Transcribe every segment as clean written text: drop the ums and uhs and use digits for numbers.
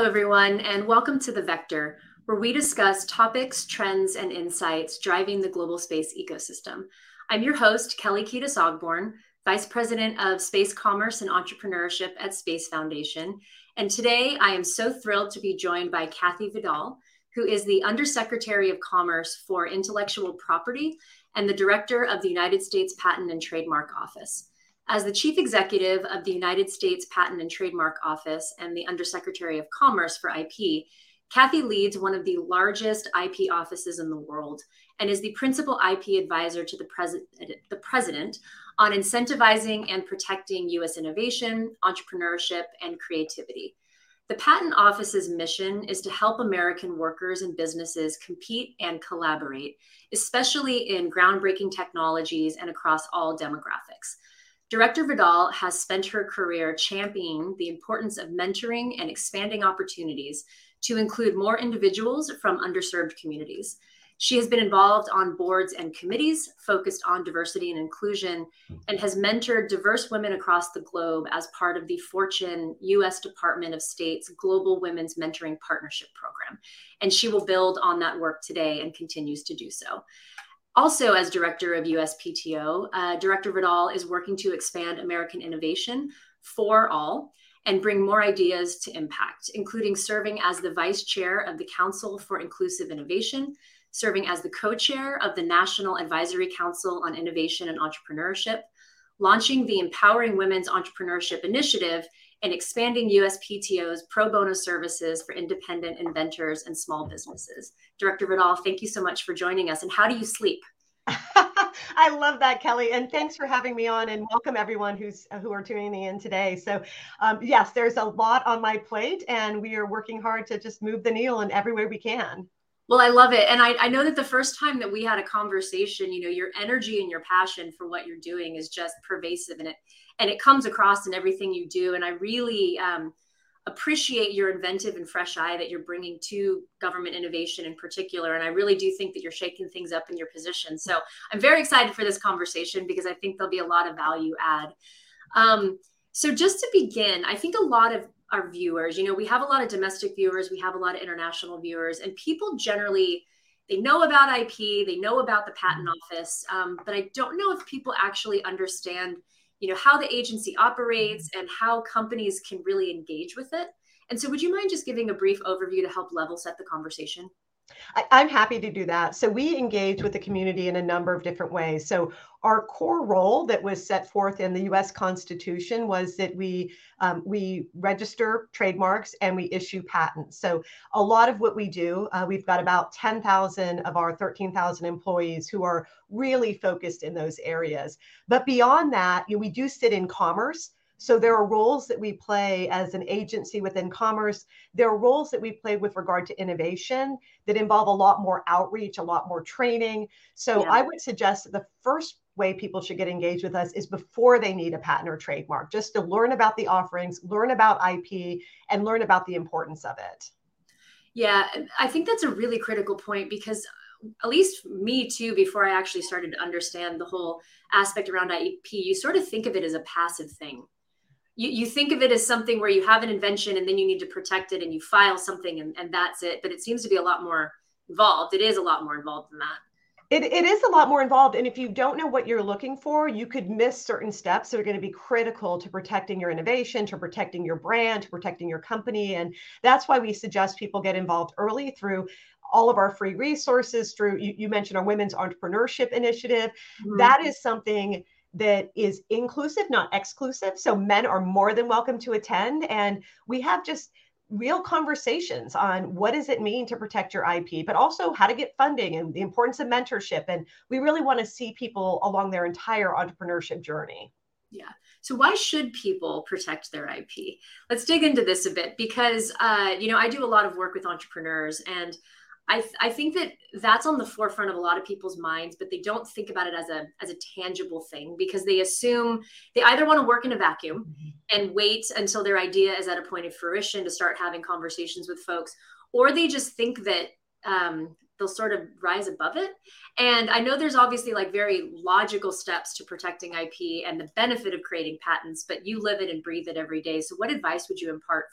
Hello, everyone, and welcome to The Vector, where we discuss topics, trends, and insights driving the global space ecosystem. I'm your host, Kelli Kedis Ogborn, Vice President of Space Commerce and Entrepreneurship at Space Foundation. And today, I am so thrilled to be joined by Kathy Vidal, who is the Undersecretary of Commerce for Intellectual Property and the Director of the United States Patent and Trademark Office. As the Chief Executive of the United States Patent and Trademark Office and the Undersecretary of Commerce for IP, Kathy leads one of the largest IP offices in the world and is the principal IP advisor to the President on incentivizing and protecting U.S. innovation, entrepreneurship, and creativity. The Patent Office's mission is to help American workers and businesses compete and collaborate, especially in groundbreaking technologies and across all demographics. Director Vidal has spent her career championing the importance of mentoring and expanding opportunities to include more individuals from underserved communities. She has been involved on boards and committees focused on diversity and inclusion and has mentored diverse women across the globe as part of the Fortune U.S. Department of State's Global Women's Mentoring Partnership Program. And she will build on that work today and continues to do so. Also, as director of USPTO, Director Vidal is working to expand American innovation for all and bring more ideas to impact, including serving as the vice chair of the Council for Inclusive Innovation, serving as the co-chair of the National Advisory Council on Innovation and Entrepreneurship, launching the Empowering Women's Entrepreneurship Initiative, and expanding USPTO's pro bono services for independent inventors and small businesses. Director Vidal, thank you so much for joining us. And how do you sleep? I love that, Kelli. And thanks for having me on, and welcome everyone who are tuning in today. So yes, there's a lot on my plate, and we are working hard to just move the needle in every way we can. Well, I love it. And I know that the first time that we had a conversation, you know, your energy and your passion for what you're doing is just pervasive, and it comes across in everything you do. And I really appreciate your inventive and fresh eye that you're bringing to government innovation in particular. And I really do think that you're shaking things up in your position. So I'm very excited for this conversation because I think there'll be a lot of value add. So just to begin, I think a lot of our viewers, you know, we have a lot of domestic viewers, we have a lot of international viewers, and people generally, they know about IP, they know about the Patent Office, but I don't know if people actually understand, you know, how the agency operates and how companies can really engage with it. And so would you mind just giving a brief overview to help level set the conversation? I'm happy to do that. So we engage with the community in a number of different ways. So our core role that was set forth in the U.S. Constitution was that we register trademarks and we issue patents. So a lot of what we do, we've got about 10,000 of our 13,000 employees who are really focused in those areas. But beyond that, you know, we do sit in commerce. So there are roles that we play as an agency within commerce. There are roles that we play with regard to innovation that involve a lot more outreach, a lot more training. So yeah. I would suggest that the first way people should get engaged with us is before they need a patent or trademark, just to learn about the offerings, learn about IP, and learn about the importance of it. Yeah, I think that's a really critical point because at least me too, before I actually started to understand the whole aspect around IP, you sort of think of it as a passive thing. You think of it as something where you have an invention and then you need to protect it and you file something and that's it. But it seems to be a lot more involved. It is a lot more involved than that. It is a lot more involved. And if you don't know what you're looking for, you could miss certain steps that are going to be critical to protecting your innovation, to protecting your brand, to protecting your company. And that's why we suggest people get involved early through all of our free resources, through, you mentioned our Women's Entrepreneurship Initiative. Mm-hmm. That is something that is inclusive, not exclusive. So men are more than welcome to attend. And we have just real conversations on what does it mean to protect your IP, but also how to get funding and the importance of mentorship. And we really want to see people along their entire entrepreneurship journey. Yeah. So why should people protect their IP? Let's dig into this a bit because, you know, I do a lot of work with entrepreneurs and I think that that's on the forefront of a lot of people's minds, but they don't think about it as a tangible thing because they assume they either want to work in a vacuum and wait until their idea is at a point of fruition to start having conversations with folks, or they just think that they'll sort of rise above it. And I know there's obviously like very logical steps to protecting IP and the benefit of creating patents, but you live it and breathe it every day. So what advice would you impart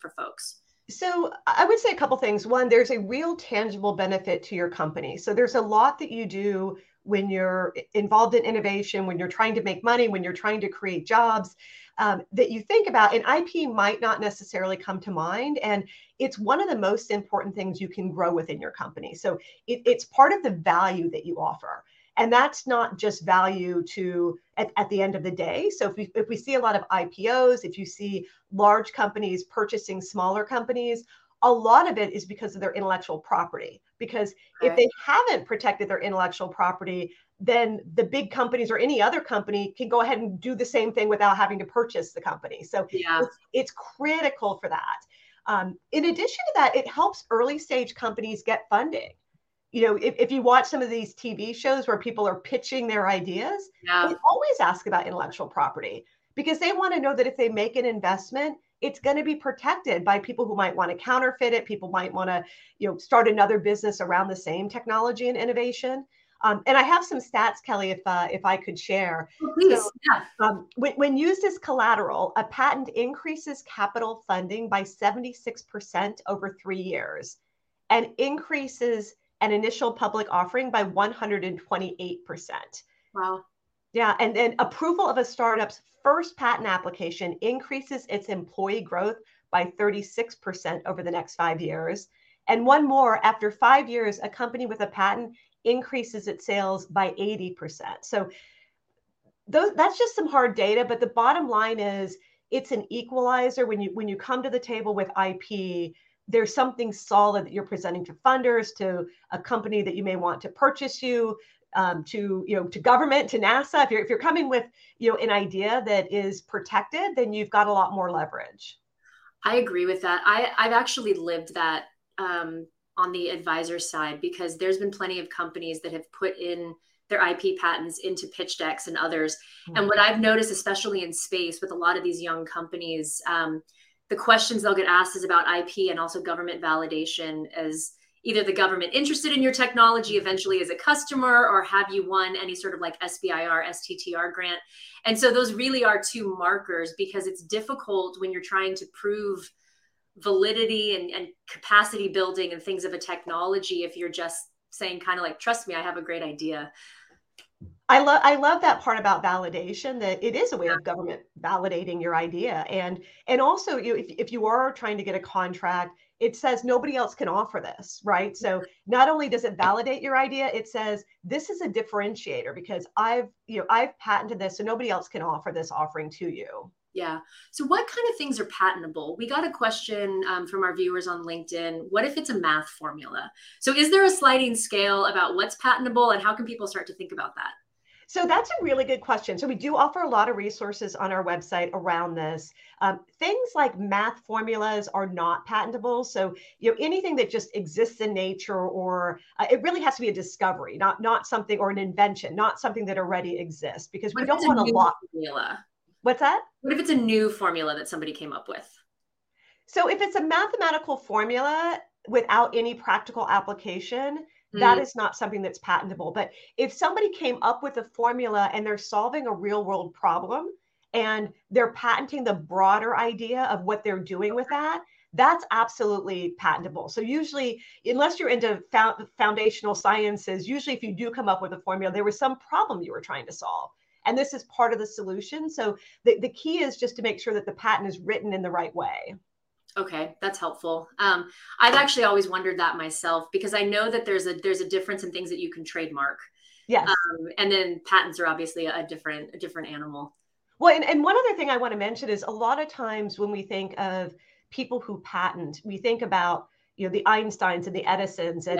for folks? So I would say a couple things. One, there's a real tangible benefit to your company. So there's a lot that you do when you're involved in innovation, when you're trying to make money, when you're trying to create jobs that you think about, and IP might not necessarily come to mind. And it's one of the most important things you can grow within your company. So it's part of the value that you offer. And that's not just value to at the end of the day. So if we see a lot of IPOs, if you see large companies purchasing smaller companies, a lot of it is because of their intellectual property. Because if they haven't protected their intellectual property, then the big companies or any other company can go ahead and do the same thing without having to purchase the company. So it's critical for that. In addition to that, it helps early stage companies get funding. You know, if you watch some of these TV shows where people are pitching their ideas, they always ask about intellectual property because they want to know that if they make an investment, it's going to be protected by people who might want to counterfeit it. People might want to, you know, start another business around the same technology and innovation. And I have some stats, Kelly, if I could share. Please. So, when used as collateral, a patent increases capital funding by 76% over 3 years and increases an initial public offering by 128%. Wow. Yeah. And then approval of a startup's first patent application increases its employee growth by 36% over the next 5 years. And one more, after 5 years, a company with a patent increases its sales by 80%. So that's just some hard data. But the bottom line is it's an equalizer. When you come to the table with IP, there's something solid that you're presenting to funders, to a company that you may want to purchase you, to government, to NASA. If you're coming with, you know, an idea that is protected, then you've got a lot more leverage. I agree with that. I've actually lived that on the advisor side, because there's been plenty of companies that have put in their IP patents into pitch decks and others. Mm-hmm. And what I've noticed, especially in space with a lot of these young companies, the questions they'll get asked is about IP and also government validation. As either the government interested in your technology eventually as a customer, or have you won any sort of like SBIR, STTR grant? And so those really are two markers, because it's difficult when you're trying to prove validity and capacity building and things of a technology if you're just saying kind of like, trust me, I have a great idea. I love that part about validation, that it is a way of government validating your idea. And also, you, if you are trying to get a contract, it says nobody else can offer this, right? So not only does it validate your idea, it says this is a differentiator because I've patented this, so nobody else can offer this offering to you. Yeah. So what kind of things are patentable? We got a question from our viewers on LinkedIn. What if it's a math formula? So is there a sliding scale about what's patentable, and how can people start to think about that? So that's a really good question. So we do offer a lot of resources on our website around this. Things like math formulas are not patentable. So, you know, anything that just exists in nature, or it really has to be a discovery, not something, or an invention, not something that already exists, because we don't want a lot formula. What's that? What if it's a new formula that somebody came up with? So if it's a mathematical formula without any practical application, that is not something that's patentable. But if somebody came up with a formula and they're solving a real world problem and they're patenting the broader idea of what they're doing with that, that's absolutely patentable. So usually, unless you're into foundational sciences, usually if you do come up with a formula, there was some problem you were trying to solve. And this is part of the solution. So the key is just to make sure that the patent is written in the right way. Okay, that's helpful. I've actually always wondered that myself, because I know that there's a difference in things that you can trademark. Yes. And then patents are obviously a different animal. Well, and one other thing I want to mention is a lot of times when we think of people who patent, we think about, you know, the Einsteins and the Edisons. And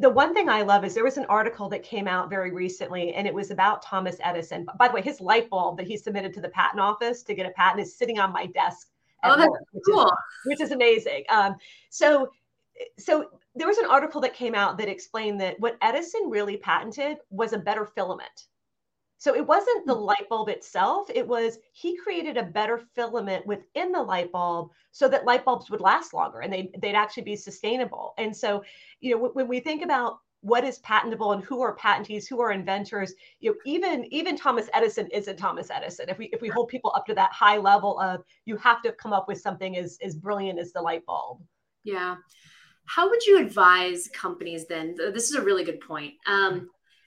the one thing I love is there was an article that came out very recently, and it was about Thomas Edison. By the way, his light bulb that he submitted to the patent office to get a patent is sitting on my desk. Oh, that's cool. Which is amazing. So there was an article that came out that explained that what Edison really patented was a better filament. So it wasn't the light bulb itself. It was he created a better filament within the light bulb so that light bulbs would last longer and they'd actually be sustainable. And so, you know, when we think about what is patentable and who are patentees, who are inventors, you know, even Thomas Edison isn't Thomas Edison. If we hold people up to that high level of you have to come up with something as brilliant as the light bulb. Yeah. How would you advise companies then? This is a really good point.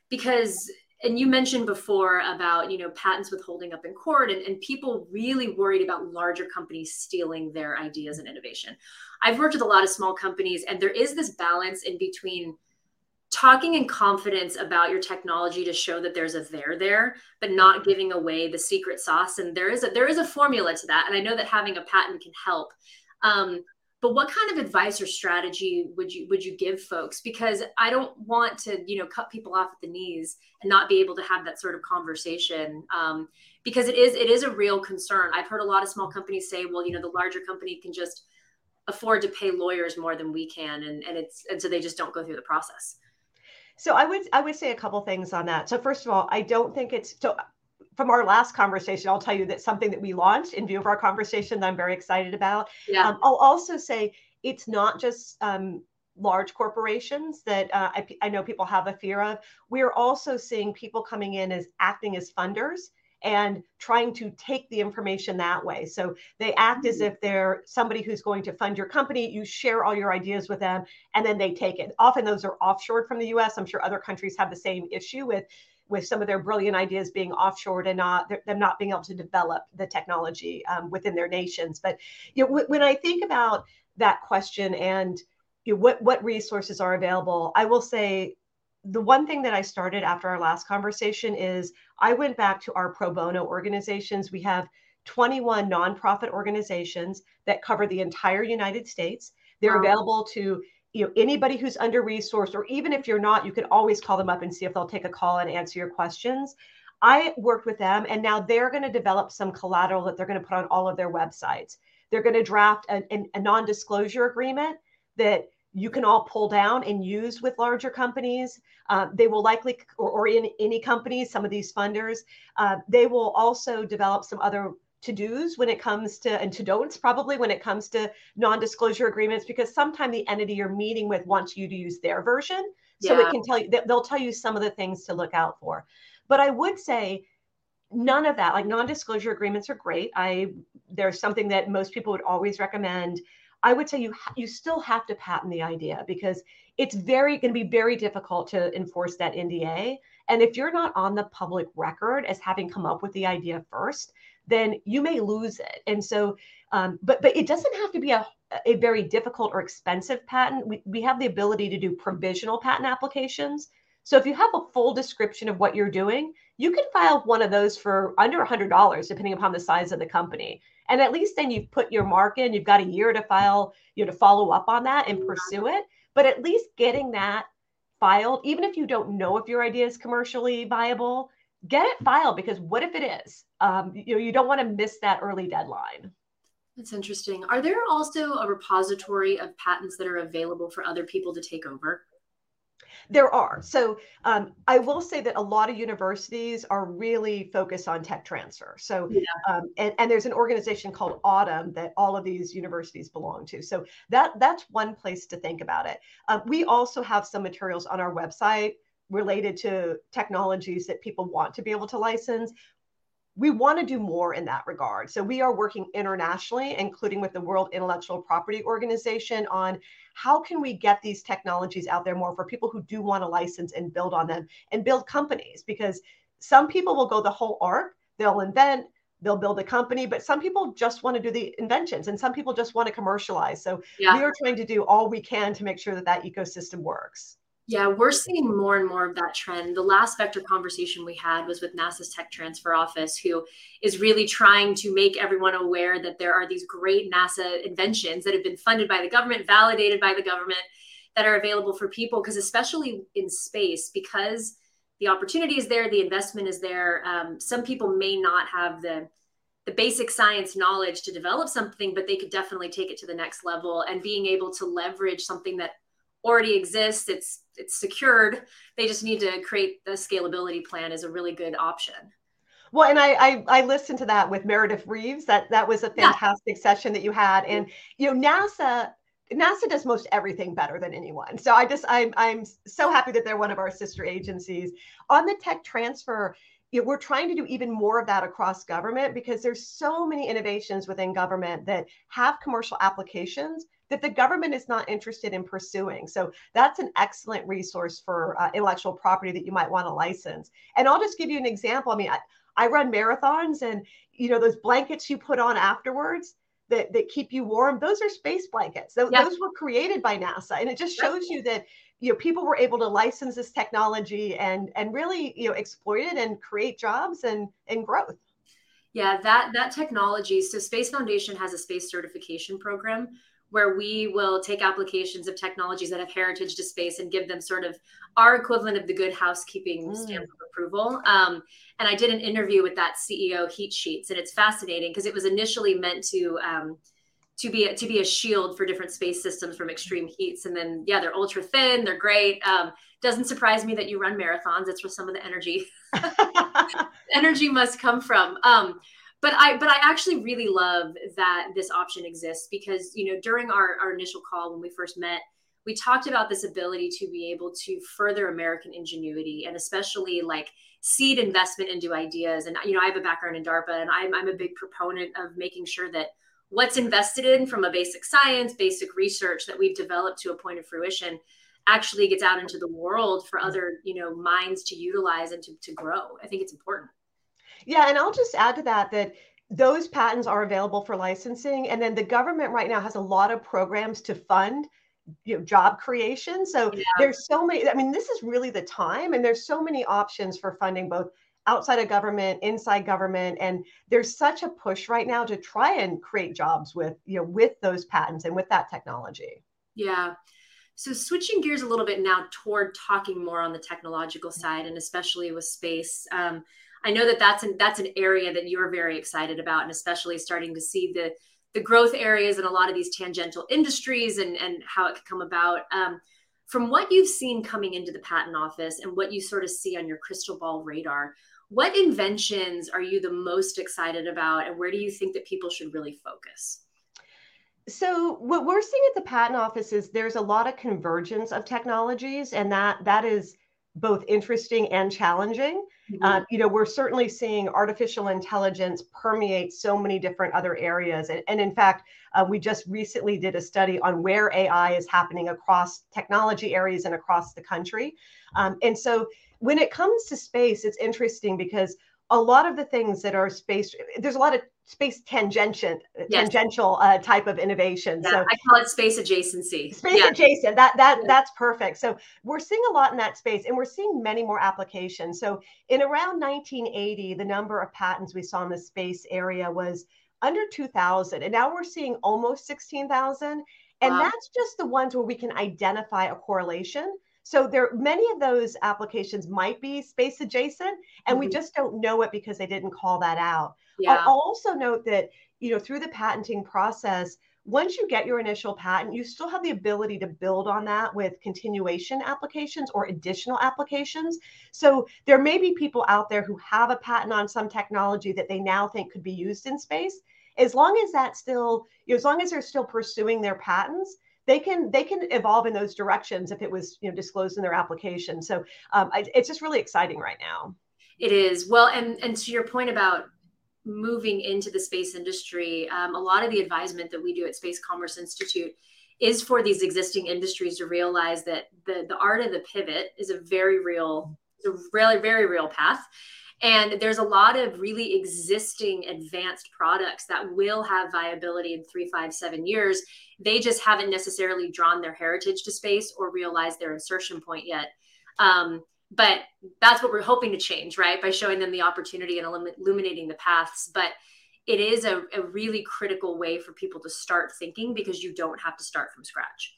Because, and you mentioned before about, you know, patents withholding up in court and people really worried about larger companies stealing their ideas and innovation. I've worked with a lot of small companies, and there is this balance in between talking in confidence about your technology to show that there's a there, but not giving away the secret sauce. And there is a formula to that. And I know that having a patent can help. But what kind of advice or strategy would you give folks? Because I don't want to, you know, cut people off at the knees and not be able to have that sort of conversation, because it is a real concern. I've heard a lot of small companies say, well, you know, the larger company can just afford to pay lawyers more than we can, and so they just don't go through the process. So I would say a couple things on that. So first of all, I don't think it's so. From our last conversation, I'll tell you that something that we launched in view of our conversation that I'm very excited about. Yeah. I'll also say it's not just large corporations that I know people have a fear of. We're also seeing people coming in as acting as funders and trying to take the information that way. So they act as if they're somebody who's going to fund your company. You share all your ideas with them, and then they take it. Often those are offshored from the U.S. I'm sure other countries have the same issue with some of their brilliant ideas being offshored and not them not being able to develop the technology within their nations. But you know, when I think about that question and, you know, what resources are available, I will say the one thing that I started after our last conversation is I went back to our pro bono organizations. We have 21 nonprofit organizations that cover the entire United States. They're available to, you know, anybody who's under-resourced, or even if you're not, you can always call them up and see if they'll take a call and answer your questions. I worked with them, and now they're going to develop some collateral that they're going to put on all of their websites. They're going to draft a non-disclosure agreement that you can all pull down and use with larger companies. They will likely, or in any company, some of these funders, they will also develop some other to-dos when it comes to, and to-don'ts probably when it comes to non-disclosure agreements, because sometimes the entity you're meeting with wants you to use their version. So yeah. It can tell you, they'll tell you some of the things to look out for. But I would say none of that, like non-disclosure agreements are great. There's something that most people would always recommend. I would say you still have to patent the idea, because it's going to be very difficult to enforce that NDA. And if you're not on the public record as having come up with the idea first, then you may lose it. And so, but it doesn't have to be a very difficult or expensive patent. We have the ability to do provisional patent applications. So if you have a full description of what you're doing, you can file one of those for under $100, depending upon the size of the company. And at least then you've put your mark in, you've got a year to file, you know, to follow up on that and pursue it. But at least getting that filed, even if you don't know if your idea is commercially viable, get it filed, because what if it is? You know, you don't want to miss that early deadline. That's interesting. Are there also a repository of patents that are available for other people to take over? There are. So I will say that a lot of universities are really focused on tech transfer. So, yeah. And there's an organization called AUTM that all of these universities belong to. So that's one place to think about it. We also have some materials on our website related to technologies that people want to be able to license. We want to do more in that regard. So we are working internationally, including with the World Intellectual Property Organization, on how can we get these technologies out there more for people who do want to license and build on them and build companies, because some people will go the whole arc. They'll invent, they'll build a company, but some people just want to do the inventions and some people just want to commercialize. So we are trying to do all we can to make sure that ecosystem works. Yeah, we're seeing more and more of that trend. The last Vector conversation we had was with NASA's Tech Transfer Office, who is really trying to make everyone aware that there are these great NASA inventions that have been funded by the government, validated by the government, that are available for people, because especially in space, because the opportunity is there, the investment is there. Some people may not have the basic science knowledge to develop something, but they could definitely take it to the next level, and being able to leverage something that already exists, it's secured, they just need to create the scalability plan, is a really good option. Well, and I listened to that with Meredith Reeves. That was a fantastic session that you had. And you know, NASA does most everything better than anyone. So I'm so happy that they're one of our sister agencies. On the tech transfer, we're trying to do even more of that across government, because there's so many innovations within government that have commercial applications that the government is not interested in pursuing. So that's an excellent resource for intellectual property that you might want to license. And I'll just give you an example. I mean, I run marathons, and you know, those blankets you put on afterwards that keep you warm, those are space blankets. Those were created by NASA. And it just shows you that, you know, people were able to license this technology and really, you know, exploit it and create jobs and growth. Yeah, that technology. So Space Foundation has a space certification program where we will take applications of technologies that have heritage to space and give them sort of our equivalent of the good housekeeping stamp of approval. And I did an interview with that CEO, Heat Sheets, and it's fascinating because it was initially meant to be a shield for different space systems from extreme heats. And then, yeah, they're ultra thin. They're great. Doesn't surprise me that you run marathons. That's where some of the energy must come from. But I actually really love that this option exists because, you know, during our initial call when we first met, we talked about this ability to be able to further American ingenuity and especially like seed investment into ideas. And, you know, I have a background in DARPA, and I'm a big proponent of making sure that what's invested in from a basic science, basic research that we've developed to a point of fruition actually gets out into the world for other, you know, minds to utilize and to grow. I think it's important. Yeah. And I'll just add to that those patents are available for licensing. And then the government right now has a lot of programs to fund, you know, job creation. So there's so many, I mean, this is really the time, and there's so many options for funding both outside of government, inside government. And there's such a push right now to try and create jobs with, you know, with those patents and with that technology. Yeah. So switching gears a little bit now toward talking more on the technological side, and especially with space, I know that that's an area that you're very excited about, and especially starting to see the growth areas in a lot of these tangential industries and how it could come about. From what you've seen coming into the patent office and what you sort of see on your crystal ball radar, what inventions are you the most excited about, and where do you think that people should really focus? So what we're seeing at the patent office is there's a lot of convergence of technologies, and that is both interesting and challenging. You know, we're certainly seeing artificial intelligence permeate so many different other areas. And in fact, we just recently did a study on where AI is happening across technology areas and across the country. And so when it comes to space, it's interesting because a lot of the things that are space, there's a lot of space tangential type of innovation. Yeah, so I call it space adjacency. Space adjacent. That's perfect. So we're seeing a lot in that space, and we're seeing many more applications. So in around 1980, the number of patents we saw in the space area was under 2,000, and now we're seeing almost 16,000. And that's just the ones where we can identify a correlation. So there, many of those applications might be space adjacent, and we just don't know it because they didn't call that out. Yeah. I'll also note that, you know, through the patenting process, once you get your initial patent, you still have the ability to build on that with continuation applications or additional applications. So there may be people out there who have a patent on some technology that they now think could be used in space. As long as that's still, you know, as long as they're still pursuing their patents, they can evolve in those directions if it was, you know, disclosed in their application. So it's just really exciting right now. It is. Well, and to your point about moving into the space industry, a lot of the advisement that we do at Space Commerce Institute is for these existing industries to realize that the art of the pivot is a very, very real path. And there's a lot of really existing advanced products that will have viability in 3, 5, 7 years. They just haven't necessarily drawn their heritage to space or realized their insertion point yet. But that's what we're hoping to change, right? By showing them the opportunity and illuminating the paths. But it is a really critical way for people to start thinking, because you don't have to start from scratch.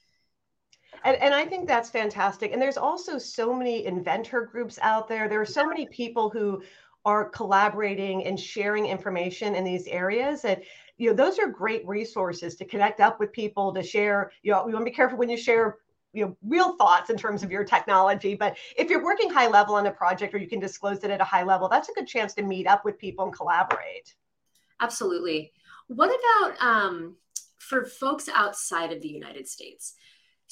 And I think that's fantastic. And there's also so many inventor groups out there. There are so many people who are collaborating and sharing information in these areas. And, you know, those are great resources to connect up with people, to share. You know, you want to be careful when you share, you know, real thoughts in terms of your technology. But if you're working high level on a project, or you can disclose it at a high level, that's a good chance to meet up with people and collaborate. Absolutely. What about for folks outside of the United States?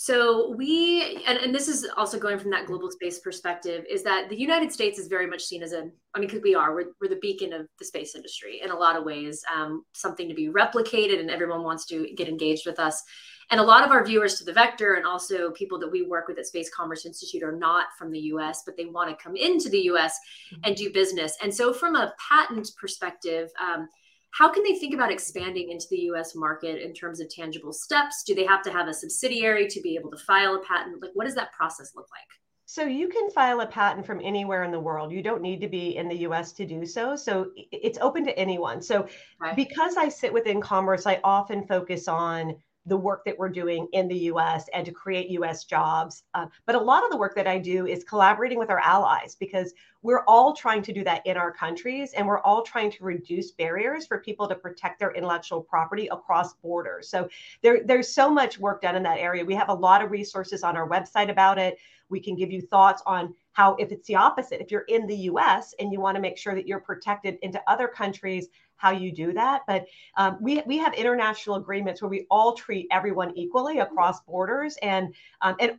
So we, and this is also going from that global space perspective, is that the United States is very much seen as because we're the beacon of the space industry in a lot of ways, something to be replicated, and everyone wants to get engaged with us. And a lot of our viewers to The Vector and also people that we work with at Space Commerce Institute are not from the US, but they want to come into the US and do business. And so from a patent perspective, how can they think about expanding into the US market in terms of tangible steps? Do they have to have a subsidiary to be able to file a patent? Like, what does that process look like? So you can file a patent from anywhere in the world. You don't need to be in the US to do so. So it's open to anyone. So because I sit within commerce, I often focus on the work that we're doing in the US and to create US jobs. But a lot of the work that I do is collaborating with our allies, because we're all trying to do that in our countries, and we're all trying to reduce barriers for people to protect their intellectual property across borders. So there's so much work done in that area. We have a lot of resources on our website about it. We can give you thoughts on how, if it's the opposite, if you're in the US and you want to make sure that you're protected into other countries, how you do that. But we have international agreements where we all treat everyone equally across borders, and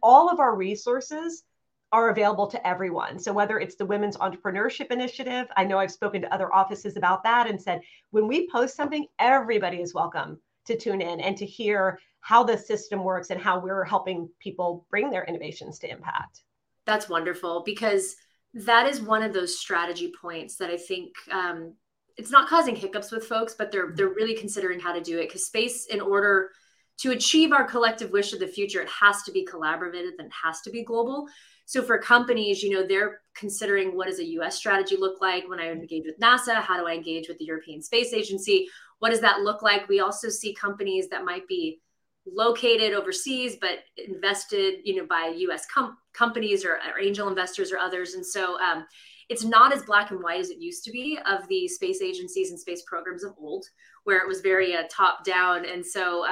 all of our resources are available to everyone. So whether it's the Women's Entrepreneurship Initiative, I know I've spoken to other offices about that and said, when we post something, everybody is welcome to tune in and to hear how the system works and how we're helping people bring their innovations to impact. That's wonderful, because that is one of those strategy points that I think it's not causing hiccups with folks, but they're really considering how to do it, because space, in order to achieve our collective wish of the future, it has to be collaborative and it has to be global. So for companies, you know, they're considering, what does a US strategy look like? When I engage with NASA, how do I engage with the European Space Agency? What does that look like? We also see companies that might be located overseas, but invested, you know, by US companies or angel investors or others. And so it's not as black and white as it used to be of the space agencies and space programs of old, where it was very top down. And so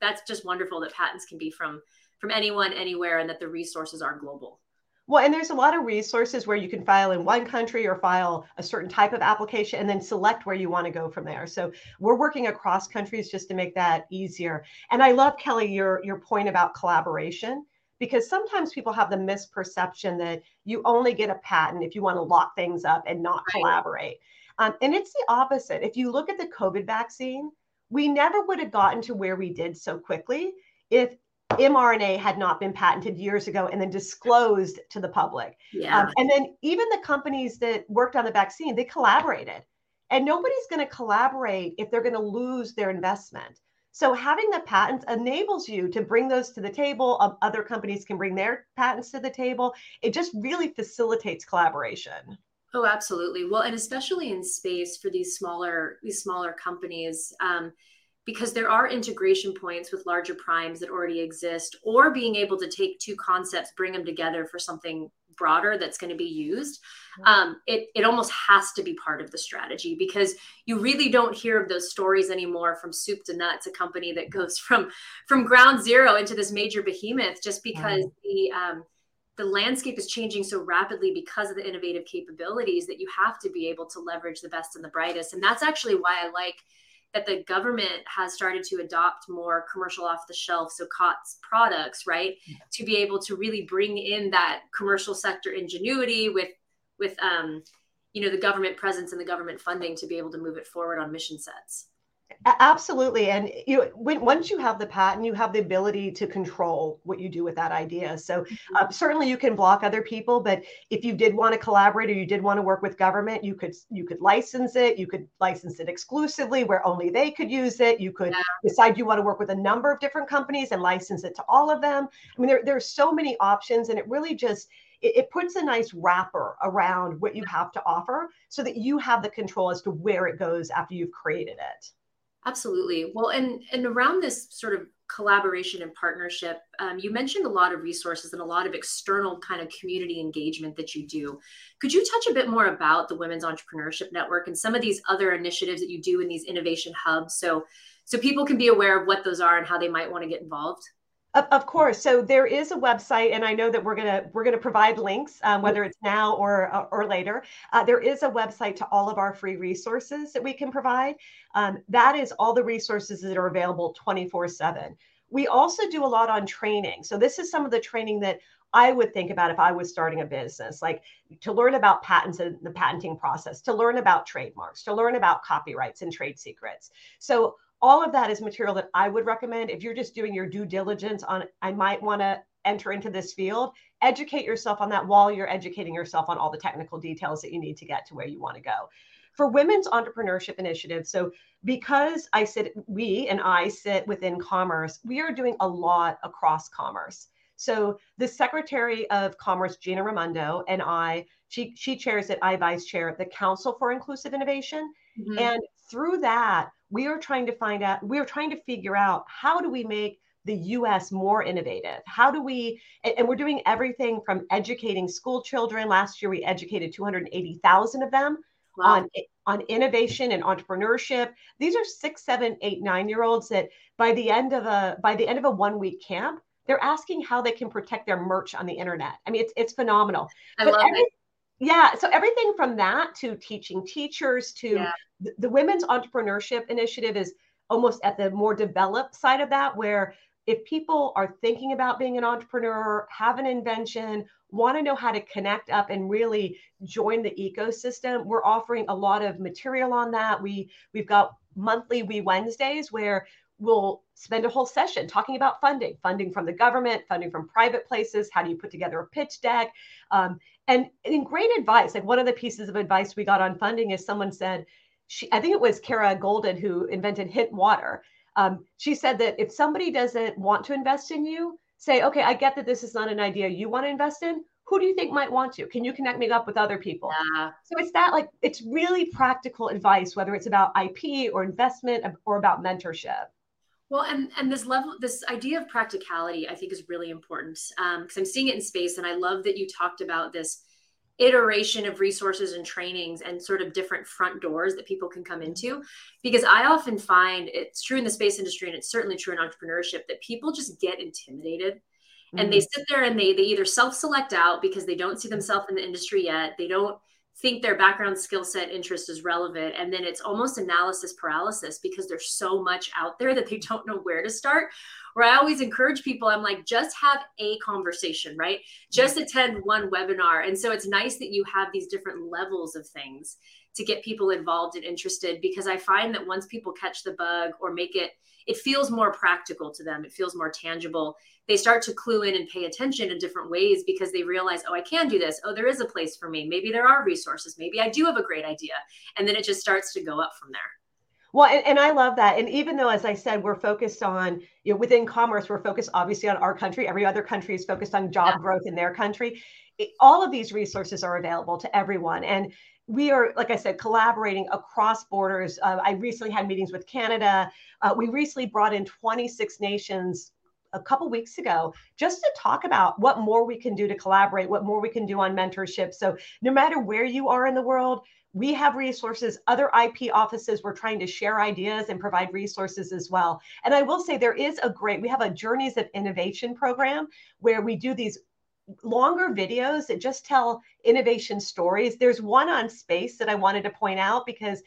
that's just wonderful that patents can be from anyone, anywhere, and that the resources are global. Well, and there's a lot of resources where you can file in one country or file a certain type of application and then select where you want to go from there. So we're working across countries just to make that easier. And I love, Kelly, your point about collaboration, because sometimes people have the misperception that you only get a patent if you want to lock things up and not collaborate. And it's the opposite. If you look at the COVID vaccine, we never would have gotten to where we did so quickly if mRNA had not been patented years ago and then disclosed to the public. And then even the companies that worked on the vaccine, they collaborated. And nobody's going to collaborate if they're going to lose their investment. So having the patents enables you to bring those to the table. Other companies can bring their patents to the table. It just really facilitates collaboration. Oh, absolutely. Well, and especially in space for these smaller companies, because there are integration points with larger primes that already exist, or being able to take two concepts, bring them together for something broader that's going to be used. It almost has to be part of the strategy, because you really don't hear of those stories anymore, from soup to nuts, a company that goes from ground zero into this major behemoth, just because the landscape is changing so rapidly because of the innovative capabilities that you have to be able to leverage the best and the brightest. And that's actually why I like that the government has started to adopt more commercial off the shelf, so COTS products, right? Yeah. To be able to really bring in that commercial sector ingenuity with the government presence and the government funding to be able to move it forward on mission sets. Absolutely. And once you have the patent, you have the ability to control what you do with that idea. So certainly you can block other people, but if you did want to collaborate or you did want to work with government, you could license it. You could license it exclusively where only they could use it. You could decide you want to work with a number of different companies and license it to all of them. I mean, there are so many options, and it really just it puts a nice wrapper around what you have to offer so that you have the control as to where it goes after you've created it. Absolutely. Well, and around this sort of collaboration and partnership, you mentioned a lot of resources and a lot of external kind of community engagement that you do. Could you touch a bit more about the Women's Entrepreneurship Network and some of these other initiatives that you do in these innovation hubs, so people can be aware of what those are and how they might want to get involved? Of course. So there is a website, and I know that we're gonna provide links, whether it's now or later. There is a website to all of our free resources that we can provide. That is all the resources that are available 24/7. We also do a lot on training. So this is some of the training that I would think about if I was starting a business, like to learn about patents and the patenting process, to learn about trademarks, to learn about copyrights and trade secrets. So all of that is material that I would recommend if you're just doing your due diligence on, I might want to enter into this field, educate yourself on that while you're educating yourself on all the technical details that you need to get to where you want to go. For Women's Entrepreneurship Initiative, so because we and I sit within commerce, we are doing a lot across commerce. So the Secretary of Commerce, Gina Raimondo, and I, she chairs it, I vice chair the Council for Inclusive Innovation. Mm-hmm. And through that, we are trying to figure out how do we make the U.S. more innovative? How do we, and we're doing everything from educating school children. Last year, we educated 280,000 of them. Wow. On innovation and entrepreneurship. These are 6, 7, 8, 9-year-olds that by the end of a 1-week camp, they're asking how they can protect their merch on the internet. I mean, it's phenomenal. I love it. Yeah. So everything from that to teaching teachers to the Women's Entrepreneurship Initiative is almost at the more developed side of that, where if people are thinking about being an entrepreneur, have an invention, want to know how to connect up and really join the ecosystem, we're offering a lot of material on that. We've got monthly Wednesdays where we'll spend a whole session talking about funding from the government, funding from private places. How do you put together a pitch deck? And great advice. Like, one of the pieces of advice we got on funding is someone said, I think it was Kara Golden who invented Hint Water. She said that if somebody doesn't want to invest in you, say, okay, I get that this is not an idea you want to invest in. Who do you think might want to? Can you connect me up with other people? Yeah. So it's that, like, it's really practical advice, whether it's about IP or investment or about mentorship. Well, and this idea of practicality, I think, is really important because I'm seeing it in space. And I love that you talked about this iteration of resources and trainings and sort of different front doors that people can come into, because I often find it's true in the space industry, and it's certainly true in entrepreneurship, that people just get intimidated. Mm-hmm. And they sit there and they either self-select out because they don't see themselves in the industry yet. They don't think their background, skill set, interest is relevant. And then it's almost analysis paralysis because there's so much out there that they don't know where to start. Where I always encourage people, I'm like, just have a conversation, right? Just attend one webinar. And so it's nice that you have these different levels of things to get people involved and interested, because I find that once people catch the bug or make it, it feels more practical to them. It feels more tangible. They start to clue in and pay attention in different ways because they realize, oh, I can do this. Oh, there is a place for me. Maybe there are resources. Maybe I do have a great idea. And then it just starts to go up from there. Well, and I love that. And even though, as I said, we're focused on, you know, within commerce, we're focused obviously on our country. Every other country is focused on job growth in their country. All of these resources are available to everyone. And we are, like I said, collaborating across borders. I recently had meetings with Canada. We recently brought in 26 nations a couple weeks ago, just to talk about what more we can do to collaborate, what more we can do on mentorship. So no matter where you are in the world, we have resources. Other IP offices, we're trying to share ideas and provide resources as well. And I will say we have a Journeys of Innovation program where we do these longer videos that just tell innovation stories. There's one on space that I wanted to point out because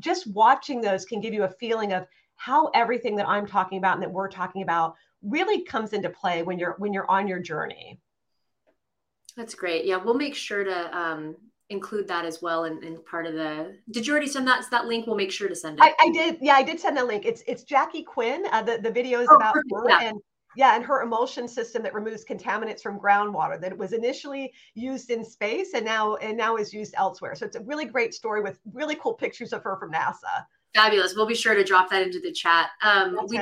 just watching those can give you a feeling of how everything that I'm talking about and that we're talking about really comes into play when you're on your journey. That's great. Yeah, we'll make sure to include that as well. And part of the, did you already send that link? We'll make sure to send it. I did. Yeah, I did send that link. It's Jackie Quinn. The video is about her and her emulsion system that removes contaminants from groundwater that was initially used in space and now is used elsewhere. So it's a really great story with really cool pictures of her from NASA. Fabulous. We'll be sure to drop that into the chat. We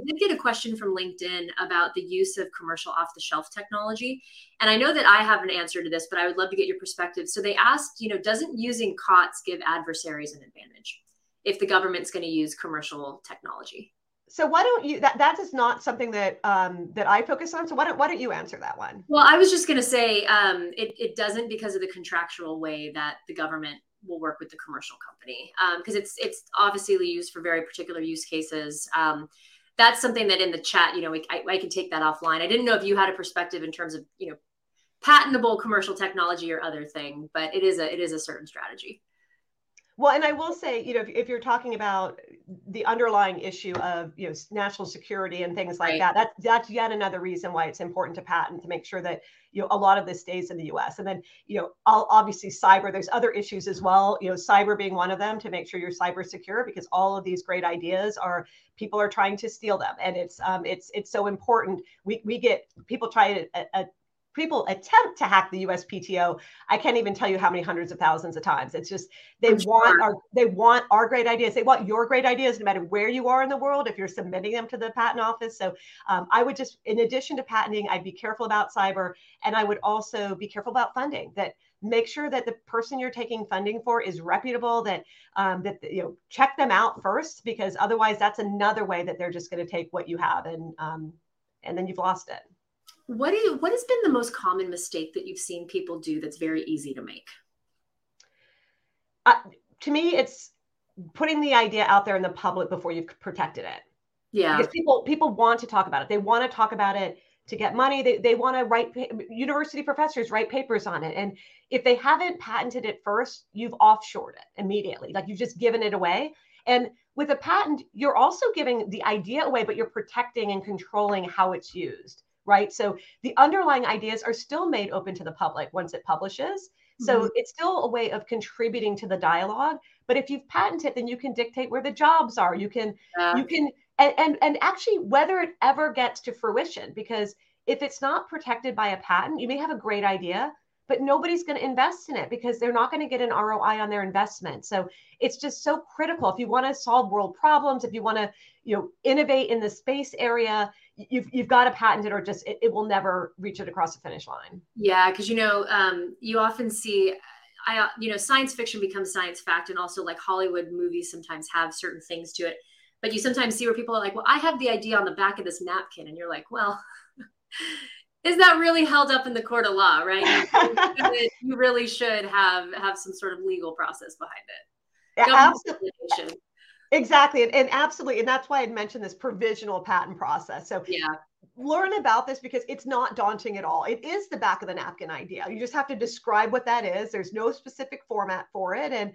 did get a question from LinkedIn about the use of commercial off-the-shelf technology. And I know that I have an answer to this, but I would love to get your perspective. So they asked, doesn't using COTS give adversaries an advantage if the government's going to use commercial technology? So why don't you, that is not something that that I focus on. So why don't you answer that one? Well, I was just going to say it doesn't, because of the contractual way that the government will work with the commercial company, because it's obviously used for very particular use cases. That's something that in the chat, I can take that offline. I didn't know if you had a perspective in terms of, patentable commercial technology or other thing, but it is a certain strategy. Well, and I will say, you know, if you're talking about the underlying issue of, you know, national security and things like that, that's yet another reason why it's important to patent, to make sure that, you know, a lot of this stays in the U.S. And then, you know, obviously cyber, there's other issues as well, you know, cyber being one of them, to make sure you're cyber secure, because all of these great ideas are, people are trying to steal them. And it's so important. We get, people try people attempt to hack the USPTO. I can't even tell you how many hundreds of thousands of times. It's just, they want our great ideas. They want your great ideas, no matter where you are in the world, if you're submitting them to the patent office. So I would just, in addition to patenting, I'd be careful about cyber. And I would also be careful about funding. That make sure that the person you're taking funding for is reputable, that, that, you know, check them out first, because otherwise that's another way that they're just going to take what you have, and then you've lost it. What has been the most common mistake that you've seen people do that's very easy to make? To me, it's putting the idea out there in the public before you've protected it. Yeah. Because people want to talk about it. They want to talk about it to get money. They want to write, university professors write papers on it. And if they haven't patented it first, you've offshored it immediately. Like, you've just given it away. And with a patent, you're also giving the idea away, but you're protecting and controlling how it's used. Right. So the underlying ideas are still made open to the public once it publishes. So it's still a way of contributing to the dialogue. But if you've patented, then you can dictate where the jobs are. You can, and actually whether it ever gets to fruition, because if it's not protected by a patent, you may have a great idea, but nobody's going to invest in it because they're not going to get an ROI on their investment. So it's just so critical. If you want to solve world problems, if you want to, you know, innovate in the space area, you've got to patent it, or just it will never reach it across the finish line. Yeah, because, you know, you often see, you know, science fiction becomes science fact, and also like Hollywood movies sometimes have certain things to it. But you sometimes see where people are like, well, I have the idea on the back of this napkin, and you're like, well, is that really held up in the court of law, right? You really should have some sort of legal process behind it. Yeah, absolutely. Exactly. And absolutely. And that's why I mentioned this provisional patent process. So yeah, learn about this, because it's not daunting at all. It is the back of the napkin idea. You just have to describe what that is. There's no specific format for it. And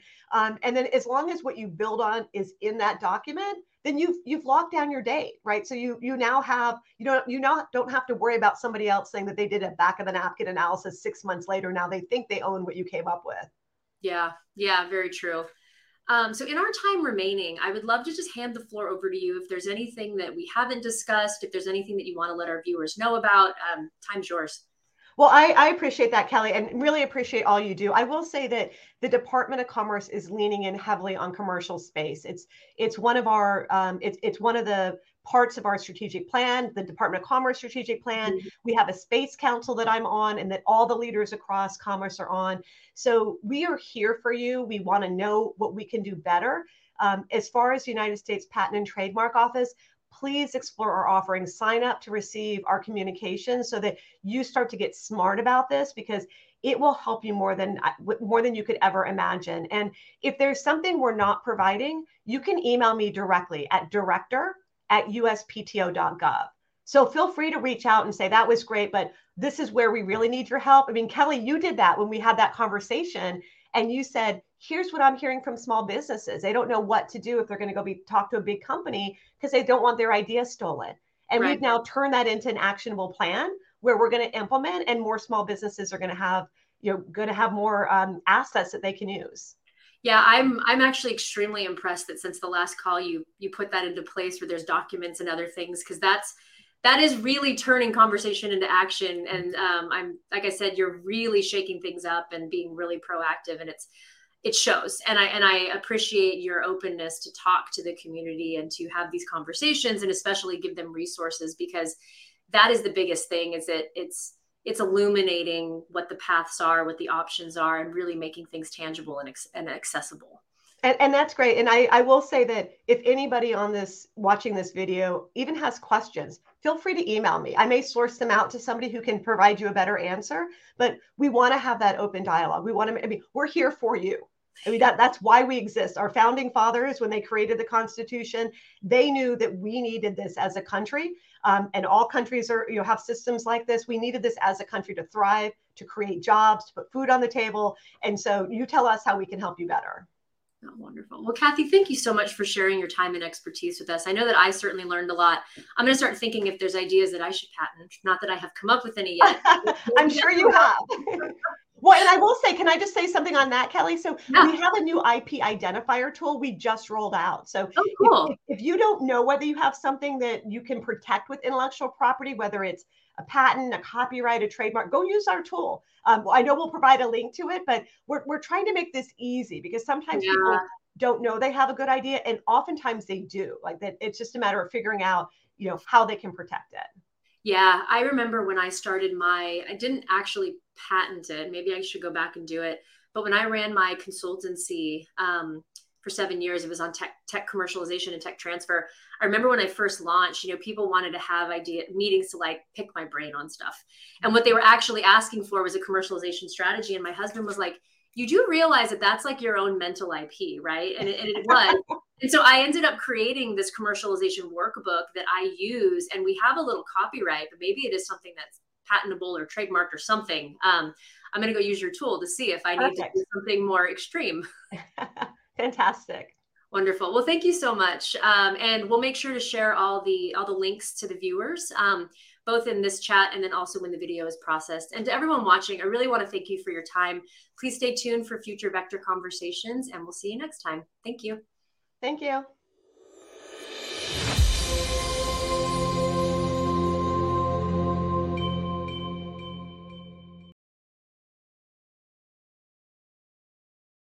then as long as what you build on is in that document, then you've locked down your date, right? So you now don't have to worry about somebody else saying that they did a back of the napkin analysis 6 months later. Now they think they own what you came up with. Yeah, yeah, very true. So in our time remaining, I would love to just hand the floor over to you. If there's anything that we haven't discussed, if there's anything that you want to let our viewers know about, time's yours. Well, I appreciate that, Kelly, and really appreciate all you do. I will say that the Department of Commerce is leaning in heavily on commercial space. It's one of our it's one of the parts of our strategic plan, the Department of Commerce strategic plan. Mm-hmm. We have a space council that I'm on, and that all the leaders across commerce are on. So we are here for you. We want to know what we can do better. As far as the United States Patent and Trademark Office, please explore our offerings, sign up to receive our communications so that you start to get smart about this, because it will help you more than you could ever imagine. And if there's something we're not providing, you can email me directly at director@uspto.gov. So feel free to reach out and say, that was great, but this is where we really need your help. I mean, Kelly, you did that when we had that conversation, and you said, here's what I'm hearing from small businesses. They don't know what to do if they're going to go talk to a big company because they don't want their idea stolen. And We've now turned that into an actionable plan where we're going to implement, and more small businesses are going to have, you know, more assets that they can use. Yeah, I'm actually extremely impressed that since the last call, you put that into place where there's documents and other things, because that is really turning conversation into action. And like I said, you're really shaking things up and being really proactive, and it shows. And I appreciate your openness to talk to the community and to have these conversations, and especially give them resources, because that is the biggest thing, is that it's illuminating what the paths are, what the options are, and really making things tangible and accessible. And that's great. And I will say that if anybody watching this video even has questions, feel free to email me. I may source them out to somebody who can provide you a better answer, but we want to have that open dialogue. We're here for you. I mean, that's why we exist. Our founding fathers, when they created the Constitution, they knew that we needed this as a country. And all countries have systems like this. We needed this as a country to thrive, to create jobs, to put food on the table. And so you tell us how we can help you better. Oh, wonderful. Well, Kathy, thank you so much for sharing your time and expertise with us. I know that I certainly learned a lot. I'm going to start thinking if there's ideas that I should patent. Not that I have come up with any yet. I'm sure you have. Well, and I will say, can I just say something on that, Kelly? So we have a new IP identifier tool we just rolled out. So cool. If you don't know whether you have something that you can protect with intellectual property, whether it's a patent, a copyright, a trademark, go use our tool. I know we'll provide a link to it, but we're trying to make this easy because sometimes people don't know they have a good idea. And oftentimes they do. Like that, it's just a matter of figuring out, you know, how they can protect it. Yeah, I remember when I started I didn't actually patent it. Maybe I should go back and do it. But when I ran my consultancy for 7 years, it was on tech commercialization and tech transfer. I remember when I first launched, you know, people wanted to have meetings to like pick my brain on stuff. And what they were actually asking for was a commercialization strategy. And my husband was like, you do realize that that's like your own mental IP, right? And it was. And so I ended up creating this commercialization workbook that I use, and we have a little copyright, but maybe it is something that's patentable or trademarked or something. I'm going to go use your tool to see if I need to do something more extreme. Fantastic. Wonderful. Well, thank you so much. And we'll make sure to share all the links to the viewers, both in this chat and then also when the video is processed. And to everyone watching, I really want to thank you for your time. Please stay tuned for future Vector conversations, and we'll see you next time. Thank you. Thank you.